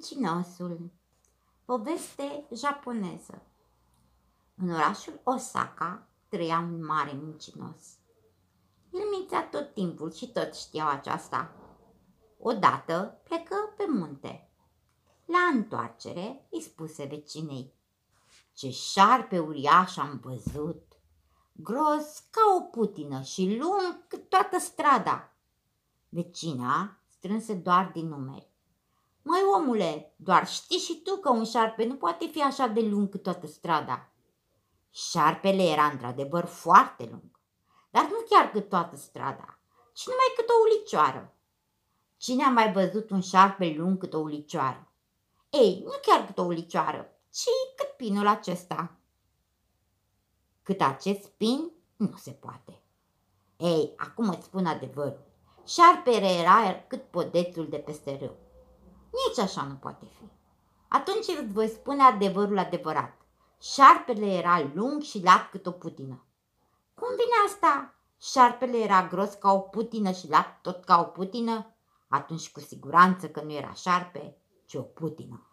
Mincinosul. Poveste japoneză. În orașul Osaka trăia un mare mincinos. El mințea tot timpul și toți știau aceasta. Odată plecă pe munte. La întoarcere îi spuse vecinei: "Ce șarpe uriaș am văzut! Gros ca o putină și lung cât toată strada." Vecina strânse doar din numeri: "Măi, omule, doar știi și tu că un șarpe nu poate fi așa de lung cât toată strada." Șarpele era într-adevăr foarte lung, dar nu chiar cât toată strada, ci numai cât o ulicioară. Cine a mai văzut un șarpe lung cât o ulicioară? Ei, nu chiar cât o ulicioară, ci cât pinul acesta. Cât acest pin, nu se poate. Ei, acum îți spun adevărul. Șarpele era cât podețul de peste râu. Nici așa nu poate fi. Atunci îți voi spune adevărul adevărat. Șarpele era lung și lat cât o putină." "Cum vine asta? Șarpele era gros ca o putină și lat tot ca o putină? Atunci cu siguranță că nu era șarpe, ci o putină."